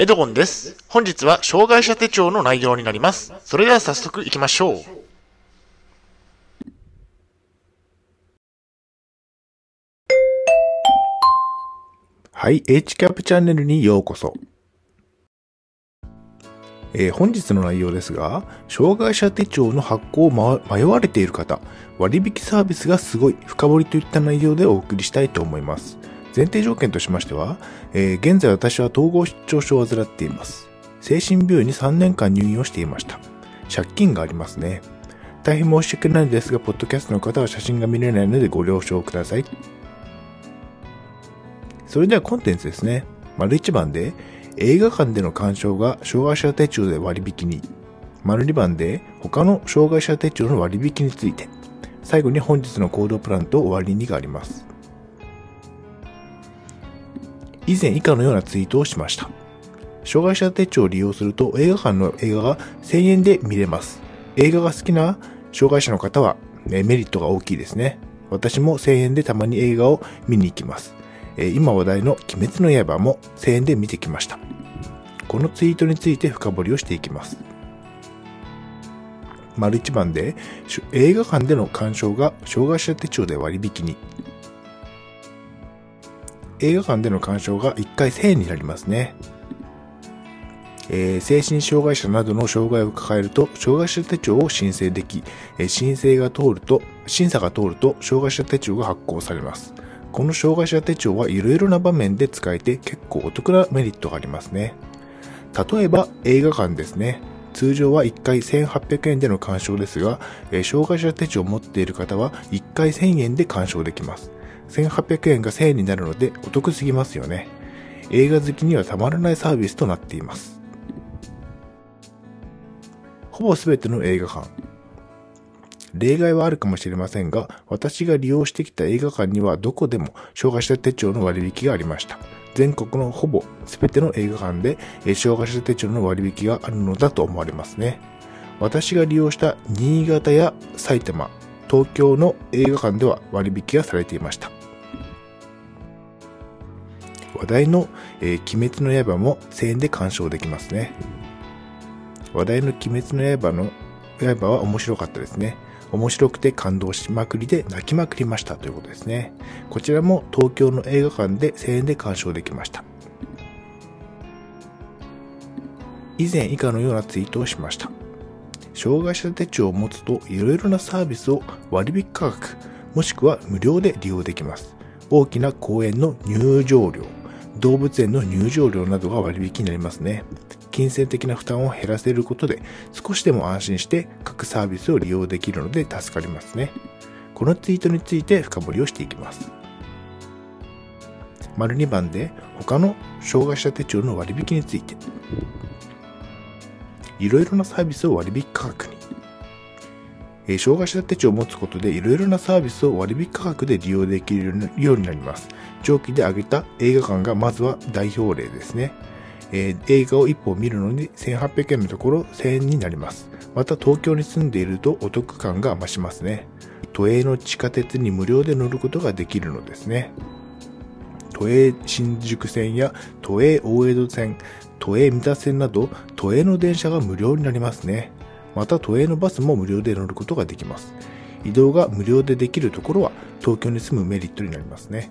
エドゴンです。本日は障害者手帳の内容になります。それでは早速いきましょう。はい、HCAP チャンネルにようこそ。本日の内容ですが、障害者手帳の発行を迷われている方、割引サービスがすごい、深掘りといった内容でお送りしたいと思います。前提条件としましては、現在私は統合失調症を患っています。精神病院に3年間入院をしていました。借金がありますね。大変申し訳ないのですが、ポッドキャストの方は写真が見れないのでご了承ください。それではコンテンツですね。丸1番で、映画館での鑑賞が障害者手帳で割引に。丸2番で、他の障害者手帳の割引について。最後に本日の行動プランと終わりにがあります。以前以下のようなツイートをしました。障害者手帳を利用すると映画館の映画が1000円で見れます。映画が好きな障害者の方はメリットが大きいですね。私も1000円でたまに映画を見に行きます。今話題の鬼滅の刃も1000円で見てきました。このツイートについて深掘りをしていきます。丸1番で映画館での鑑賞が障害者手帳で割引に。映画館での鑑賞が1回1000円になりますね。精神障害者などの障害を抱えると障害者手帳を申請でき、審査が通ると障害者手帳が発行されます。この障害者手帳はいろいろな場面で使えて結構お得なメリットがありますね。例えば映画館ですね。通常は1回1800円での鑑賞ですが、障害者手帳を持っている方は1回1000円で鑑賞できます。1800円が1000円になるのでお得すぎますよね。映画好きにはたまらないサービスとなっています。ほぼすべての映画館。例外はあるかもしれませんが、私が利用してきた映画館にはどこでも障害者手帳の割引がありました。全国のほぼすべての映画館で障害者手帳の割引があるのだと思われますね。私が利用した新潟や埼玉、東京の映画館では割引がされていました。話題の鬼滅の刃も1000円で鑑賞できますね。話題の鬼滅の刃は面白かったですね。面白くて感動しまくりで泣きまくりましたということですね。こちらも東京の映画館で1000円で鑑賞できました。以前以下のようなツイートをしました。障害者手帳を持つといろいろなサービスを割引価格もしくは無料で利用できます。大きな公園の入場料、動物園の入場料などが割引になりますね。金銭的な負担を減らせることで少しでも安心して各サービスを利用できるので助かりますね。このツイートについて深掘りをしていきます。丸2番で他の障害者手帳の割引について。いろいろなサービスを割引価格に。障害者手帳を持つことでいろいろなサービスを割引価格で利用できるようになります。上記で挙げた映画館がまずは代表例ですね。映画を1本見るのに1800円のところ1000円になります。また東京に住んでいるとお得感が増しますね。都営の地下鉄に無料で乗ることができるのですね。都営新宿線や都営大江戸線、都営三田線など都営の電車が無料になりますね。また都営のバスも無料で乗ることができます。移動が無料でできるところは東京に住むメリットになりますね。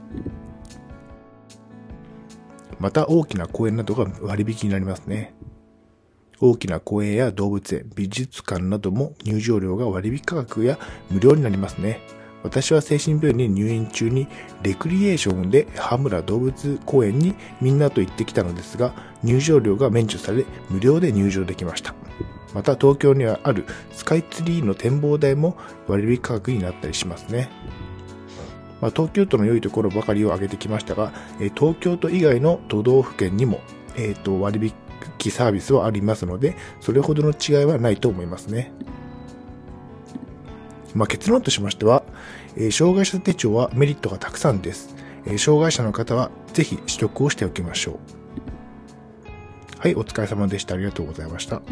また大きな公園などが割引になりますね。大きな公園や動物園、美術館なども入場料が割引価格や無料になりますね。私は精神病院に入院中にレクリエーションで羽村動物公園にみんなと行ってきたのですが、入場料が免除され無料で入場できました。また東京にはあるスカイツリーの展望台も割引価格になったりしますね。まあ、東京都の良いところばかりを挙げてきましたが、東京都以外の都道府県にも、割引サービスはありますので、それほどの違いはないと思いますね。まあ、結論としましては、障害者手帳はメリットがたくさんです。障害者の方はぜひ取得をしておきましょう。はい、お疲れ様でした。ありがとうございました。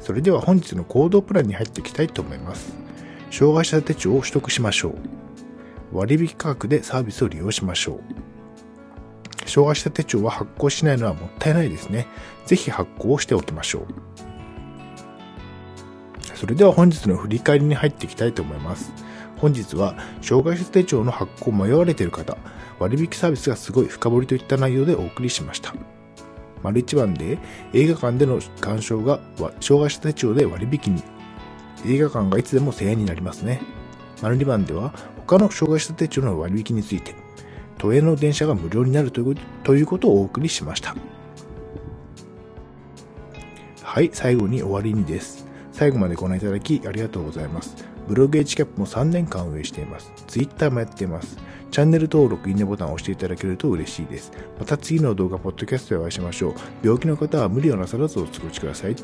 それでは本日の行動プランに入っていきたいと思います。障害者手帳を取得しましょう。割引価格でサービスを利用しましょう。障害者手帳は発行しないのはもったいないですね。ぜひ発行をしておきましょう。それでは本日の振り返りに入っていきたいと思います。本日は、障害者手帳の発行を迷われている方、割引サービスがすごい深掘りといった内容でお送りしました。丸1番で、映画館での鑑賞が障害者手帳で割引に。映画館がいつでも1000円になりますね。丸2番では、他の障害者手帳の割引について、都営の電車が無料になるということをお送りしました。はい、最後に終わりにです。最後までご覧いただきありがとうございます。ブログ HCAP も3年間運営しています。Twitter もやっています。チャンネル登録、いいねボタンを押していただけると嬉しいです。また次の動画、ポッドキャストでお会いしましょう。病気の方は無理をなさらずお過ごしください。